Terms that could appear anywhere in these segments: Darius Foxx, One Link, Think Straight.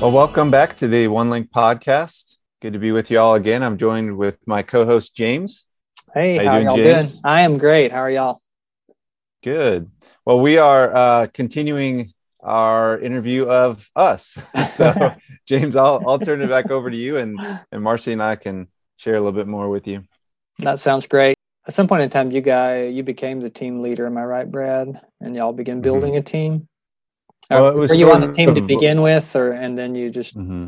Well, welcome back to the One Link podcast. Good to be with you all again. I'm joined with my co-host, James. Hey, how are y'all doing? I am great. How are y'all? Good. Well, we are continuing our interview of us. So, James, I'll turn it back over to you, and Marcy and I can share a little bit more with you. That sounds great. At some point in time, you became the team leader. Am I right, Brad? And y'all began building a team? Well, were you on the team to begin with, and then you just? Mm-hmm.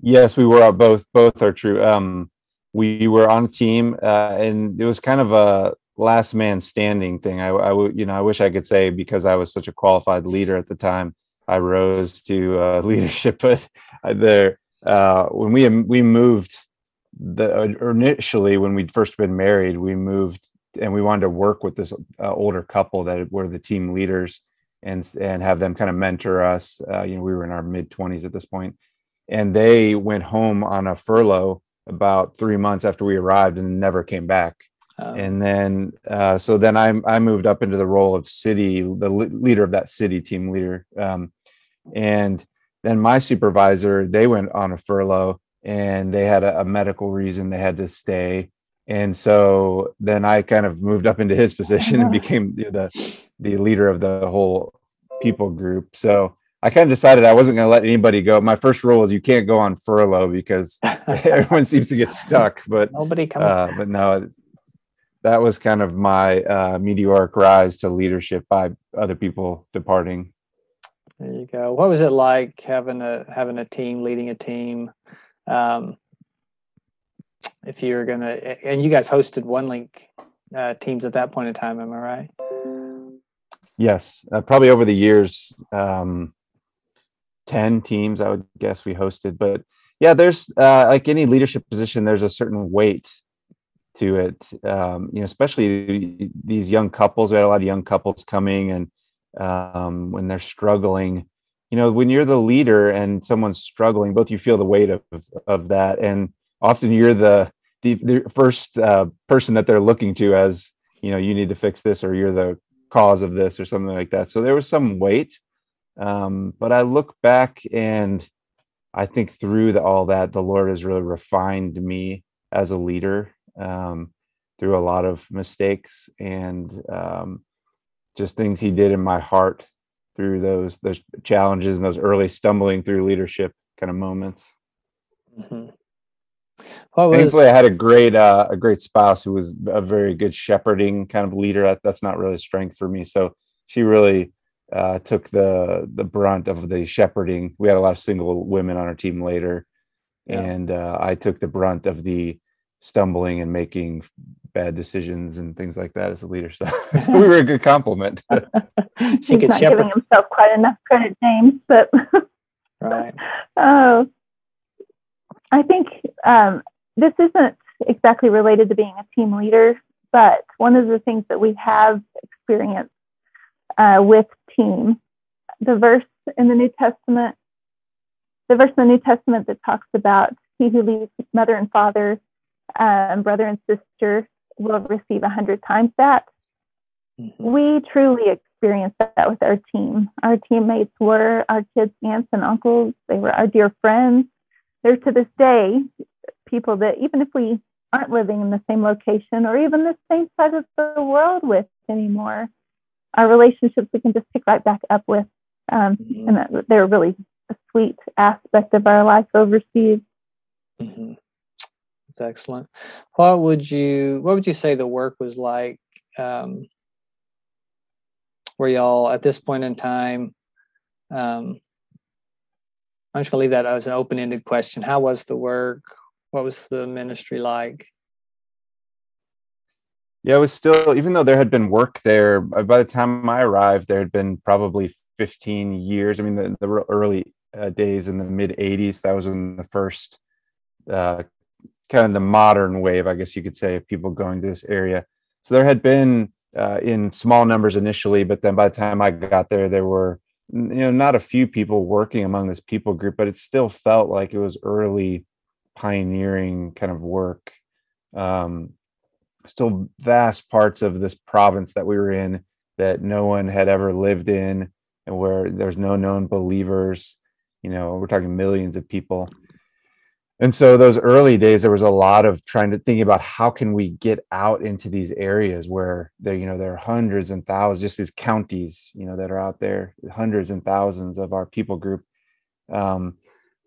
Yes, we were. Both are true. We were on a team, and it was kind of a last man standing thing. I wish I could say because I was such a qualified leader at the time, I rose to leadership. But when we moved, initially when we'd first been married, we moved and we wanted to work with this older couple that were the team leaders. And have them kind of mentor us. We were in our mid 20s at this point, and they went home on a furlough about 3 months after we arrived and never came back. Oh. And then, so then I moved up into the role of leader of that city, team leader. And then my supervisor, they went on a furlough and they had a medical reason they had to stay. And so then I kind of moved up into his position and became the leader of the whole people group. So I kind of decided I wasn't going to let anybody go. My first rule is you can't go on furlough because everyone seems to get stuck. But nobody comes. But no, that was kind of my meteoric rise to leadership by other people departing. There you go. What was it like having a team, leading a team? If you're going to, and you guys hosted One Link teams at that point in time, am I right? Yes. Probably over the years, 10 teams, I would guess we hosted, but yeah, there's like any leadership position, there's a certain weight to it. Especially these young couples, we had a lot of young couples coming and when they're struggling, when you're the leader and someone's struggling, both you feel the weight of that. And often you're the first person that they're looking to as, you need to fix this or you're the cause of this or something like that. So there was some weight. But I look back and I think through all that, the Lord has really refined me as a leader through a lot of mistakes and just things he did in my heart through those challenges and those early stumbling through leadership kind of moments. Mm-hmm. Thankfully, I had a great spouse who was a very good shepherding kind of leader. That's not really a strength for me, so she really took the brunt of the shepherding. We had a lot of single women on our team later, and I took the brunt of the stumbling and making bad decisions and things like that as a leader. So we were a good complement. She's not giving himself quite enough credit, James, but right. Oh. I think this isn't exactly related to being a team leader, but one of the things that we have experienced with team, the verse in the New Testament that talks about he who leaves mother and father, brother and sister will receive 100 times that. Mm-hmm. We truly experienced that with our team. Our teammates were our kids' aunts and uncles. They were our dear friends. There's to this day people that even if we aren't living in the same location or even the same side of the world with anymore, our relationships we can just pick right back up with. Mm-hmm. And they're really a sweet aspect of our life overseas. Mm-hmm. That's excellent. What would you say the work was like? Were y'all at this point in time? I'm just going to leave that as an open-ended question. How was the work? What was the ministry like? Yeah, it was still, even though there had been work there, by the time I arrived, there had been probably 15 years. I mean, the early days in the mid-'80s, that was when the first kind of the modern wave, I guess you could say, of people going to this area. So there had been in small numbers initially, but then by the time I got there, there were not a few people working among this people group, but it still felt like it was early pioneering kind of work. Still vast parts of this province that we were in that no one had ever lived in and where there's no known believers. You know, we're talking millions of people. And so those early days, there was a lot of trying to think about how can we get out into these areas where there, you know, there are hundreds and thousands, just these counties, you know, that are out there, hundreds and thousands of our people group.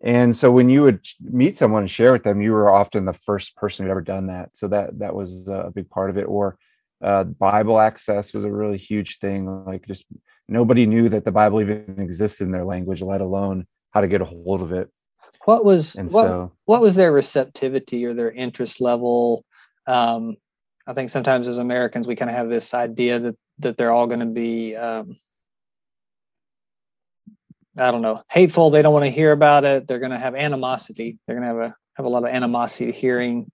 And so when you would meet someone and share with them, you were often the first person who'd ever done that. So that was a big part of it. Or Bible access was a really huge thing. Like, just nobody knew that the Bible even existed in their language, let alone how to get a hold of it. What was their receptivity or their interest level? I think sometimes as Americans, we kind of have this idea that they're all going to be, I don't know, hateful. They don't want to hear about it. They're going to have animosity. They're going to have a lot of animosity to hearing.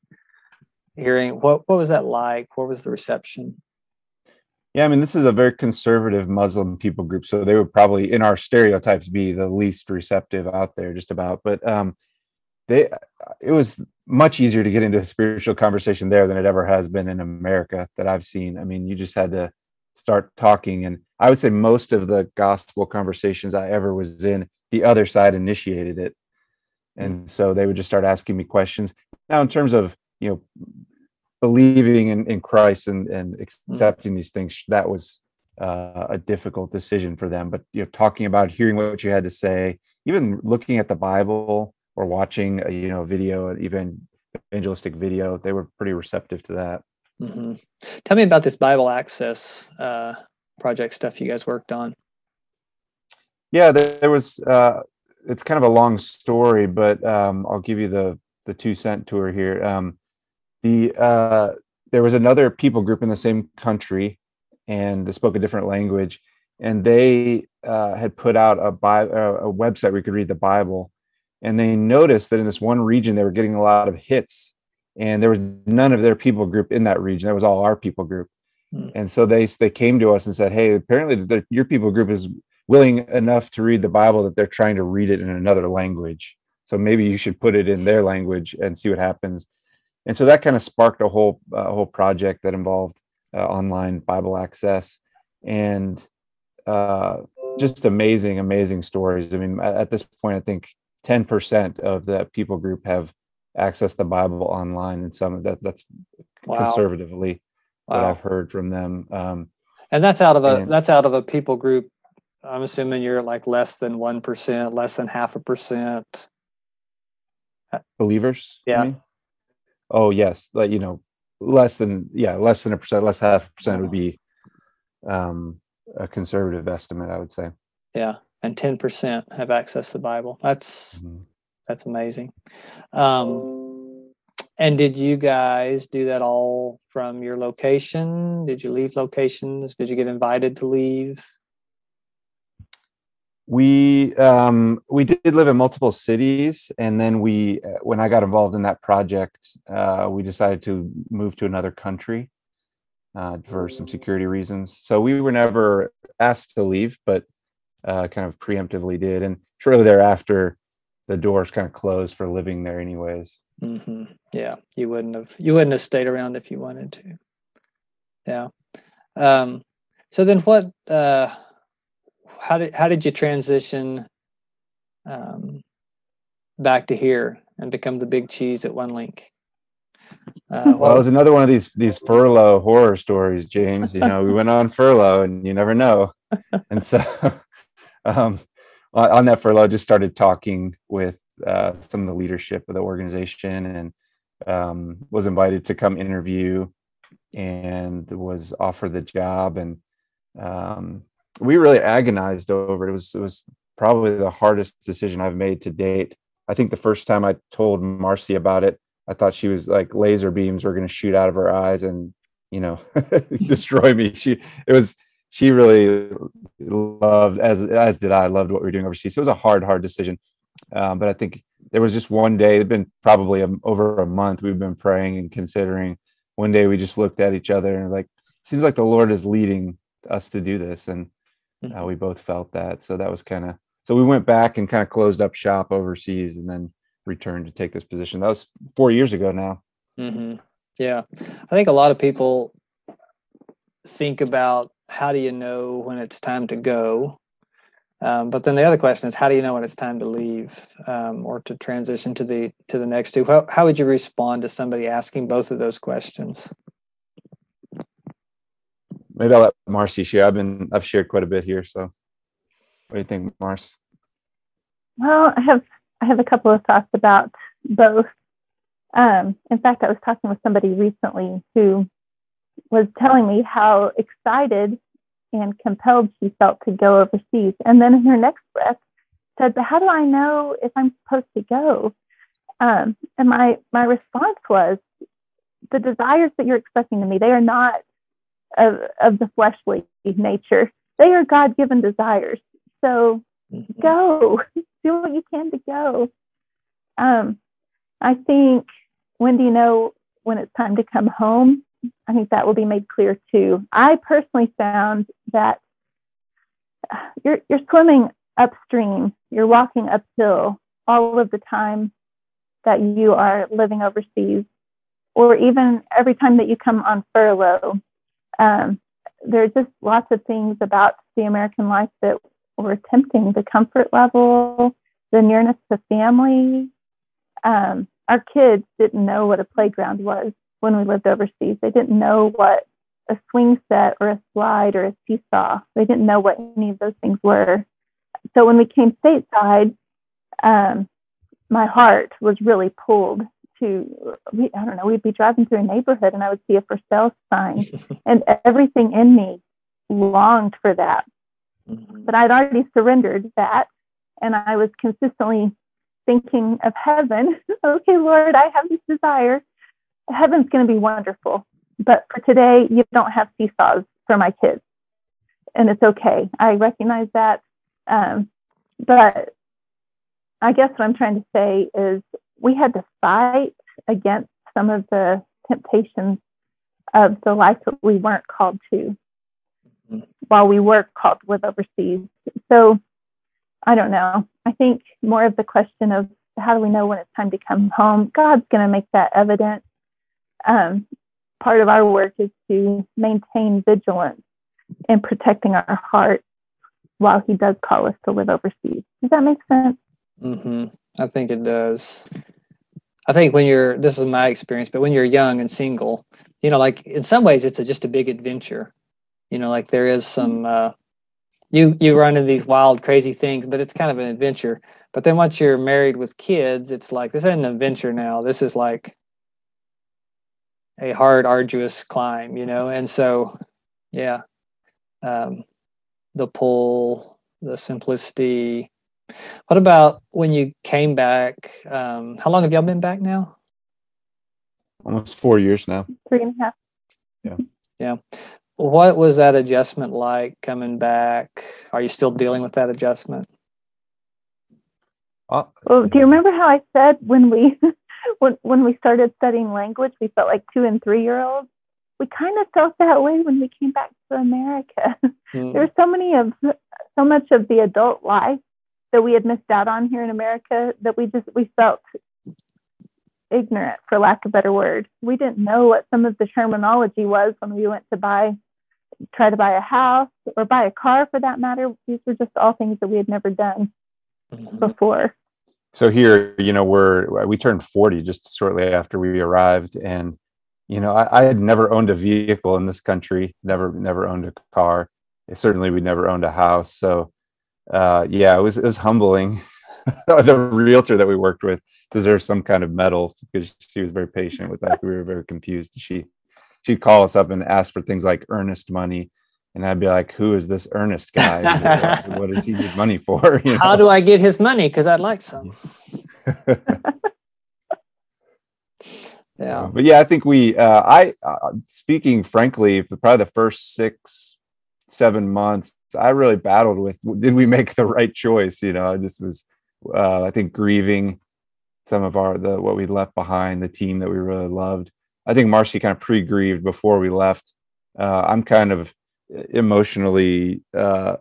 What was that like? What was the reception? Yeah, I mean, this is a very conservative Muslim people group, so they would probably, in our stereotypes, be the least receptive out there, just about. But it was much easier to get into a spiritual conversation there than it ever has been in America that I've seen. I mean, you just had to start talking, and I would say most of the gospel conversations I ever was in, the other side initiated it, and so they would just start asking me questions. Now, in terms of, you know, believing in Christ and accepting these things, that was a difficult decision for them. But, you know, talking about, hearing what you had to say, even looking at the Bible or watching a, you know, video, even evangelistic video, they were pretty receptive to that. Mm-hmm. Tell me about this Bible access project stuff you guys worked on. Yeah, there was, it's kind of a long story, but I'll give you the 2-cent tour here. There was another people group in the same country, and they spoke a different language, and they had put out a website where you could read the Bible, and they noticed that in this one region they were getting a lot of hits, and there was none of their people group in that region. That was all our people group, and so they came to us and said, "Hey, apparently your people group is willing enough to read the Bible that they're trying to read it in another language. So maybe you should put it in their language and see what happens." And so that kind of sparked a whole project that involved online Bible access, and just amazing stories. I mean, at this point, I think 10% of the people group have accessed the Bible online, and some of that's conservatively what I've heard from them. And that's out of a people group. I'm assuming you're like less than 1%, less than 0.5% believers. Yeah. I mean? Oh yes, like, you know, less than 1%, less 0.5% would be a conservative estimate, I would say. Yeah, and 10% have access to the Bible. That's that's amazing. And did you guys do that all from your location? Did you leave locations? Did you get invited to leave? We did live in multiple cities, and then when I got involved in that project, we decided to move to another country for some security reasons. So we were never asked to leave, but kind of preemptively did. And shortly thereafter, the doors kind of closed for living there anyways. Mm-hmm. Yeah, you wouldn't have stayed around if you wanted to. Yeah. So then what? How did you transition back to here and become the big cheese at One Link? It was another one of these furlough horror stories, James. You know, we went on furlough, and you never know. And so, on that furlough, I just started talking with some of the leadership of the organization, and was invited to come interview, and was offered the job, and we really agonized over it. It was probably the hardest decision I've made to date. I think the first time I told Marcy about it, I thought she was like, laser beams were going to shoot out of her eyes and, you know, destroy me. She really loved, as did I, loved what we were doing overseas. So it was a hard decision. But I think there was just one day, it'd been probably over a month, we've been praying and considering. One day we just looked at each other and like, it seems like the Lord is leading us to do this. And we both felt that. So that was so we went back and kind of closed up shop overseas and then returned to take this position. That was 4 years ago now. Mm-hmm. Yeah. I think a lot of people think about, how do you know when it's time to go? But then the other question is, how do you know when it's time to leave or to transition to the next two? How would you respond to somebody asking both of those questions? Maybe I'll let Marcy share. I've shared quite a bit here, so what do you think, Marcy? Well, I have a couple of thoughts about both. In fact, I was talking with somebody recently who was telling me how excited and compelled she felt to go overseas. And then in her next breath said, but how do I know if I'm supposed to go? And my response was, the desires that you're expressing to me, they are not of the fleshly nature. They are God-given desires. So go, do what you can to go. I think, when do you know when it's time to come home? I think that will be made clear too. I personally found that you're swimming upstream, you're walking uphill all of the time that you are living overseas, or even every time that you come on furlough. There are just lots of things about the American life that were tempting: the comfort level, the nearness to family. Our kids didn't know what a playground was when we lived overseas. They didn't know what a swing set or a slide or a seesaw. They didn't know what any of those things were. So when we came stateside, my heart was really pulled to, I don't know, we'd be driving through a neighborhood and I would see a for sale sign, and everything in me longed for that. But I'd already surrendered that, and I was consistently thinking of heaven. Okay, Lord, I have this desire. Heaven's going to be wonderful, but for today, you don't have seesaws for my kids, and it's okay. I recognize that, but I guess what I'm trying to say is we had to fight against some of the temptations of the life that we weren't called to while we were called to live overseas. So I don't know. I think more of the question of how do we know when it's time to come home? God's going to make that evident. Part of our work is to maintain vigilance in protecting our heart while he does call us to live overseas. Does that make sense? Mm-hmm. I think it does. I think this is my experience, but when you're young and single, like in some ways it's just a big adventure, like there is some, you run into these wild, crazy things, but it's kind of an adventure. But then once you're married with kids, it's like, this isn't an adventure now. This is like a hard, arduous climb, and so, yeah, the pull, the simplicity. What about when you came back? How long have y'all been back now? Almost 4 years now. 3.5. Yeah. What was that adjustment like coming back? Are you still dealing with that adjustment? Well, do you remember how I said when we when we started studying language, we felt like 2 and 3-year-olds? We kind of felt that way when we came back to America. There was so much of the adult life that we had missed out on here in America that we felt ignorant, for lack of a better word. We didn't know what some of the terminology was when we went to try to buy a house or buy a car, for that matter. These were just all things that we had never done before. So here, we turned 40 just shortly after we arrived, and I had never owned a vehicle in this country, never owned a car. Certainly, we never owned a house. So, it was humbling. The realtor that we worked with deserves some kind of medal because she was very patient with us. We were very confused. She'd call us up and ask for things like earnest money. And I'd be like, who is this earnest guy? What does he need money for? How do I get his money? Because I'd like some. Yeah. But yeah, I think speaking frankly, for probably the first 6-7 months, I really battled with, did we make the right choice? I just was, I think, grieving some of what we left behind, the team that we really loved. I think Marcy kind of pre-grieved before we left. I'm kind of emotionally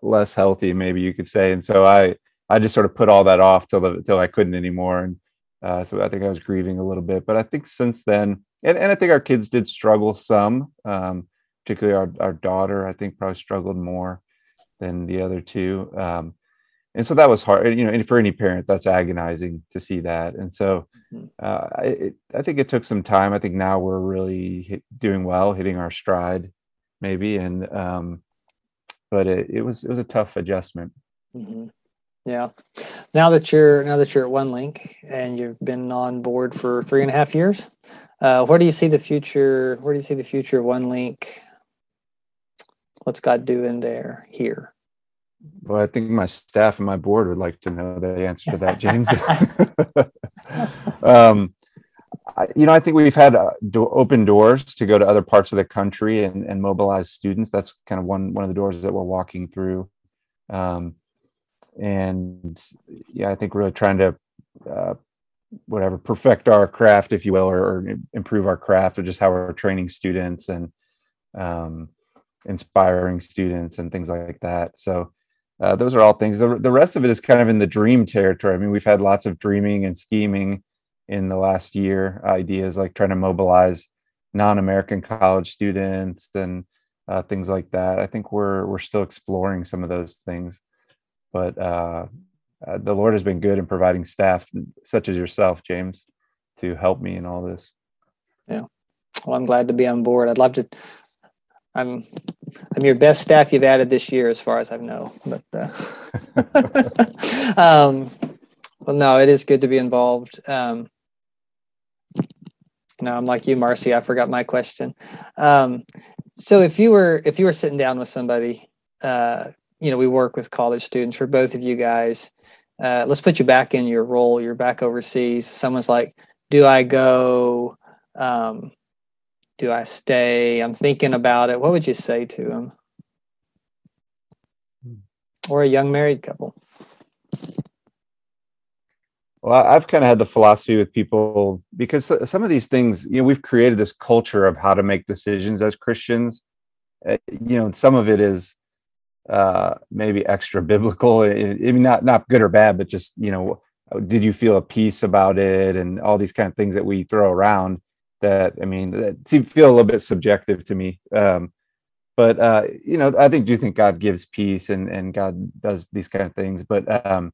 less healthy, maybe you could say, and so I just sort of put all that off till I couldn't anymore, and so I think I was grieving a little bit. But I think since then, and I think our kids did struggle some, particularly our daughter, I think probably struggled more than the other two, And so that was hard, you know, and for any parent, that's agonizing to see that. And so I think it took some time. I think now we're really doing well, hitting our stride maybe. And, but it was a tough adjustment. Mm-hmm. Yeah. Now that you're at One Link and you've been on board for 3.5 years, where do you see the future of One Link? What's God doing there here? Well, I think my staff and my board would like to know the answer to that, James. I think we've had open doors to go to other parts of the country and mobilize students. That's kind of one of the doors that we're walking through. I think really trying to perfect our craft, if you will, or improve our craft, or just how we're training students and inspiring students and things like that. So those are all things. The rest of it is kind of in the dream territory. I mean, we've had lots of dreaming and scheming in the last year, ideas like trying to mobilize non-American college students and things like that. I think we're still exploring some of those things, but the Lord has been good in providing staff such as yourself, James, to help me in all this. Yeah. Well, I'm glad to be on board. I'd love to. I'm your best staff you've added this year, as far as I know. But well, no, it is good to be involved. No, I'm like you, Marcy. I forgot my question. So if you were sitting down with somebody, we work with college students. For both of you guys, let's put you back in your role. You're back overseas. Someone's like, "Do I go? Do I stay? I'm thinking about it." What would you say to them? Or a young married couple? Well, I've kind of had the philosophy with people, because some of these things, you know, we've created this culture of how to make decisions as Christians. And some of it is maybe extra biblical. I mean, not good or bad, but just, did you feel a peace about it? And all these kind of things that we throw around. That feel a little bit subjective to me. I do think God gives peace and God does these kind of things. But I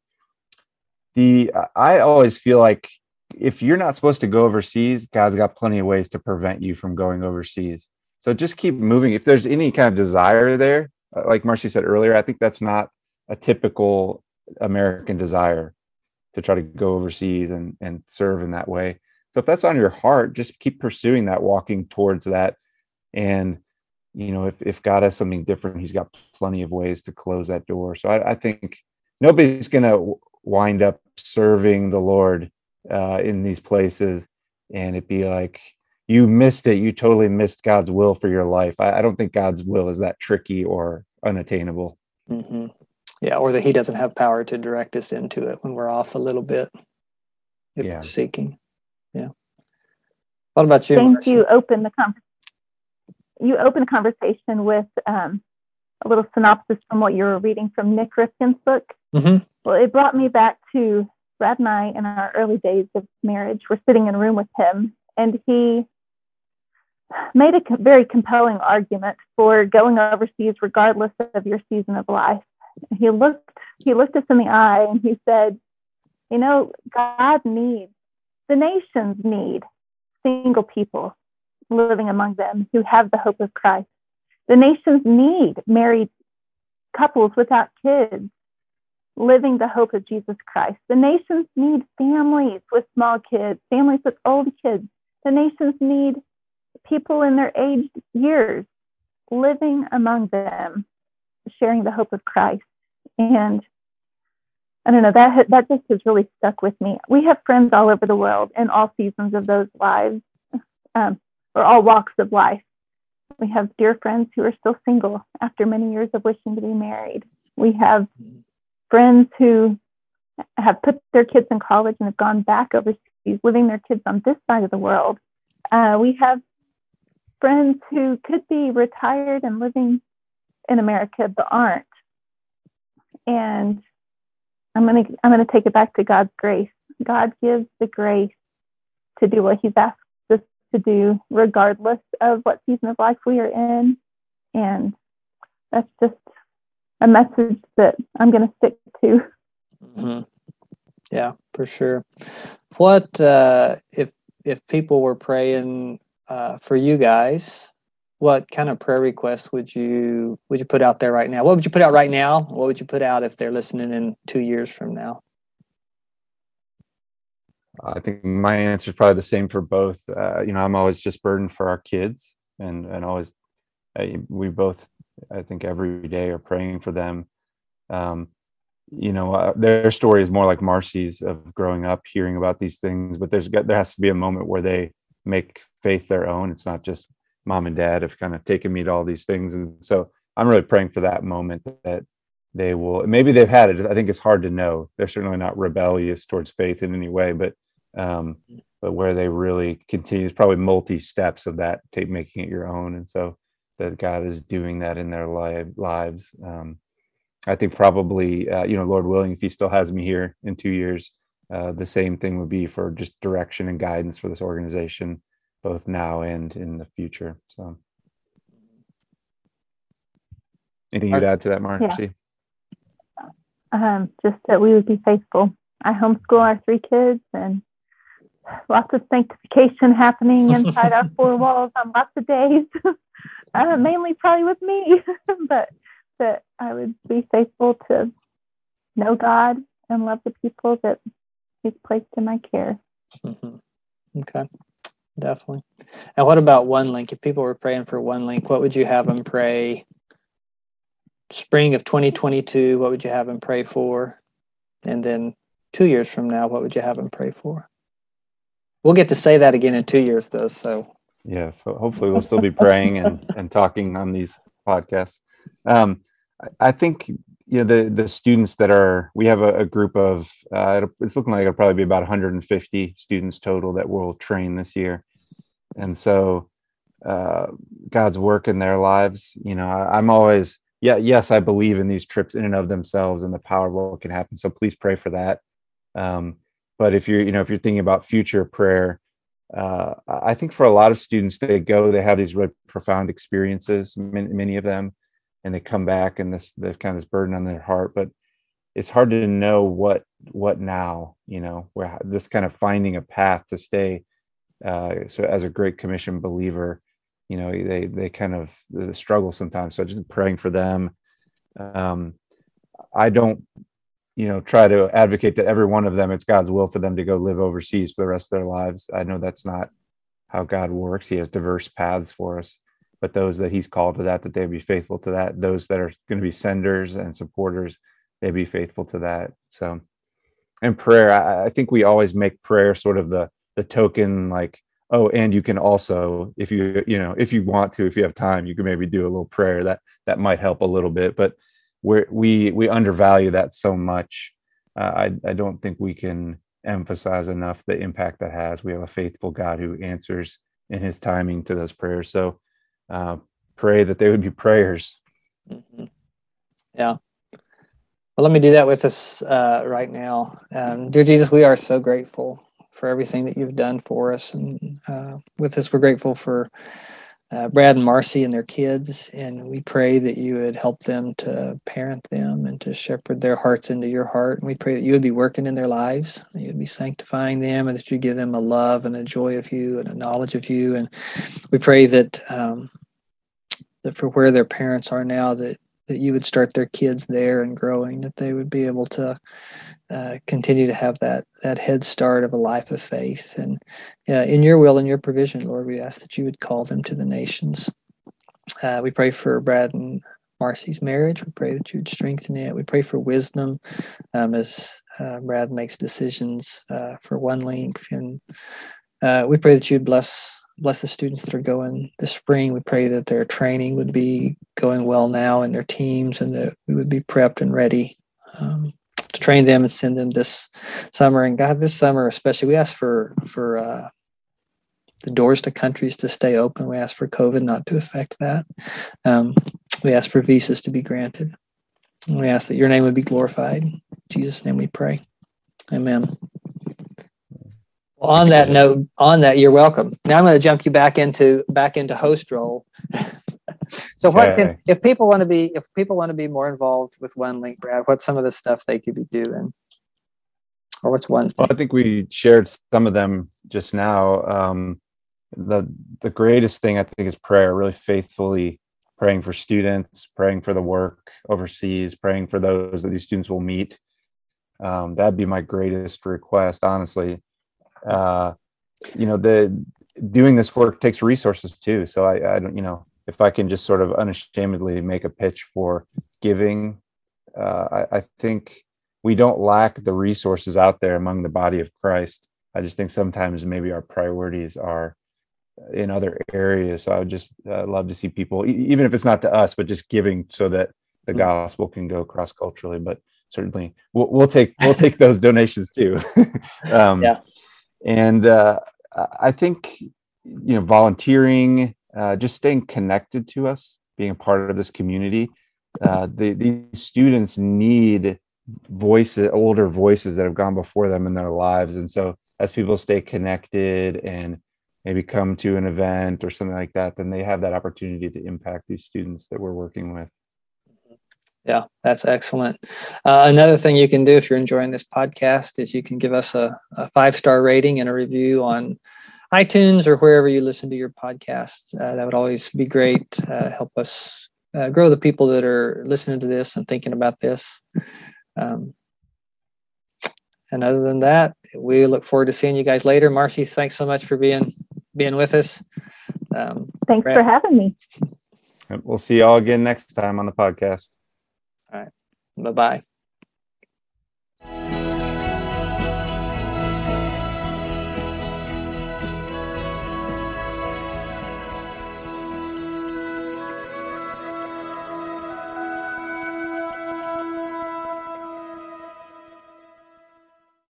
always feel like if you're not supposed to go overseas, God's got plenty of ways to prevent you from going overseas. So just keep moving. If there's any kind of desire there, like Marcy said earlier, I think that's not a typical American desire to try to go overseas and serve in that way. So if that's on your heart, just keep pursuing that, walking towards that. And, if God has something different, he's got plenty of ways to close that door. So I think nobody's going to wind up serving the Lord in these places and it be like, you missed it. You totally missed God's will for your life. I don't think God's will is that tricky or unattainable. Mm-hmm. Yeah. Or that he doesn't have power to direct us into it when we're off a little bit, if we're seeking. Yeah. What about you? James, you open the conversation with a little synopsis from what you were reading from Nick Rifkin's book. Mm-hmm. Well, it brought me back to Brad and I in our early days of marriage. We're sitting in a room with him, and he made a very compelling argument for going overseas, regardless of your season of life. He looked us in the eye, and he said, God needs. The nations need single people living among them who have the hope of Christ. The nations need married couples without kids living the hope of Jesus Christ. The nations need families with small kids, families with old kids. The nations need people in their aged years living among them, sharing the hope of Christ. And I don't know, that just has really stuck with me. We have friends all over the world in all seasons of those lives, or all walks of life. We have dear friends who are still single after many years of wishing to be married. We have friends who have put their kids in college and have gone back overseas, living their kids on this side of the world. We have friends who could be retired and living in America, but aren't. And I'm going to take it back to God's grace. God gives the grace to do what he's asked us to do, regardless of what season of life we are in. And that's just a message that I'm going to stick to Mm-hmm. Yeah, for sure. What if people were praying for you guys, what kind of prayer requests would you put out there right now? What would you put out right now? What would you put out if they're listening in 2 years from now? I think my answer is probably the same for both. I'm always just burdened for our kids, and always we both, I think, every day are praying for them. Their story is more like Marcy's of growing up, hearing about these things, but there has to be a moment where they make faith their own. It's not just mom and dad have kind of taken me to all these things. And so I'm really praying for that moment that they will, maybe they've had it. I think it's hard to know. They're certainly not rebellious towards faith in any way, but where they really continue is probably multi-steps of that, making it your own. And so that God is doing that in their lives. I think probably, Lord willing, if he still has me here in 2 years, the same thing would be for just direction and guidance for this organization, both now and in the future. So anything you'd add to that, Marcy? Yeah. Just that we would be faithful. I homeschool our 3 kids, and lots of sanctification happening inside our 4 walls on lots of days. Mainly probably with me, but that I would be faithful to know God and love the people that he's placed in my care. Mm-hmm. Okay, definitely. And what about One Link? If people were praying for One Link, what would you have them pray? Spring of 2022, what would you have them pray for? And then 2 years from now, what would you have them pray for? We'll get to say that again in 2 years, though, so... Yeah, so hopefully we'll still be praying and talking on these podcasts. I think the students that are, we have a group of, it's looking like it'll probably be about 150 students total that we'll train this year. And so God's work in their lives, I'm always, yes, I believe in these trips in and of themselves and the power of what can happen. So please pray for that. But if you're, if you're thinking about future prayer, I think for a lot of students, they have these really profound experiences, many of them, and they come back and they've kind of this burden on their heart, but it's hard to know what now, where this kind of finding a path to stay. So as a Great Commission believer, they kind of struggle sometimes. So just praying for them. I don't, try to advocate that every one of them, it's God's will for them to go live overseas for the rest of their lives. I know that's not how God works. He has diverse paths for us, but those that he's called to that they be faithful to that. Those that are going to be senders and supporters, they be faithful to that. So, and prayer, I think we always make prayer sort of the token, like, oh, and you can also, if if you want to, if you have time, you can maybe do a little prayer that might help a little bit, but we undervalue that so much. I don't think we can emphasize enough the impact that has. We have a faithful God who answers in his timing to those prayers. So pray that they would be prayers. Mm-hmm. Yeah. Well, let me do that with us right now. Dear Jesus, we are so grateful for everything that you've done for us. And with us, we're grateful for Brad and Marcy and their kids, and we pray that you would help them to parent them and to shepherd their hearts into your heart. And we pray that you would be working in their lives, that you would be sanctifying them, and that you give them a love and a joy of you and a knowledge of you. And we pray that that for where their parents are now, that you would start their kids there and growing, that they would be able to continue to have that head start of a life of faith. And in your will and your provision, Lord, we ask that you would call them to the nations. We pray for Brad and Marcy's marriage. We pray that you would strengthen it. We pray for wisdom as Brad makes decisions for One Link. And we pray that you'd bless the students that are going this spring. We pray that their training would be going well now in their teams, and that we would be prepped and ready to train them and send them this summer. And God, this summer especially, we ask for the doors to countries to stay open. We ask for COVID not to affect that. We ask for visas to be granted. And we ask that your name would be glorified. In Jesus' name we pray. Amen. On that note, you're welcome. Now I'm going to jump you back into host role. So what can, if people want to be more involved with One Link, Brad, what's some of the stuff they could be doing? or what's one thing? Well, I think we shared some of them just now. The greatest thing I think is prayer, really faithfully praying for students, praying for the work overseas, praying for those that these students will meet. That'd be my greatest request, honestly. Doing this work takes resources too. So I don't, if I can just sort of unashamedly make a pitch for giving, I think we don't lack the resources out there among the body of Christ. I just think sometimes maybe our priorities are in other areas. So I would just love to see people, even if it's not to us, but just giving so that the gospel can go cross-culturally. But certainly we'll take those donations too. And I think, volunteering, just staying connected to us, being a part of this community. These students need voices, older voices that have gone before them in their lives. And so as people stay connected and maybe come to an event or something like that, then they have that opportunity to impact these students that we're working with. Yeah, that's excellent. Another thing you can do if you're enjoying this podcast is you can give us a 5-star rating and a review on iTunes or wherever you listen to your podcasts. That would always be great. Help us grow the people that are listening to this and thinking about this. And other than that, we look forward to seeing you guys later. Marcy, thanks so much for being with us. Thanks for having me. We'll see you all again next time on the podcast. All right. Bye-bye.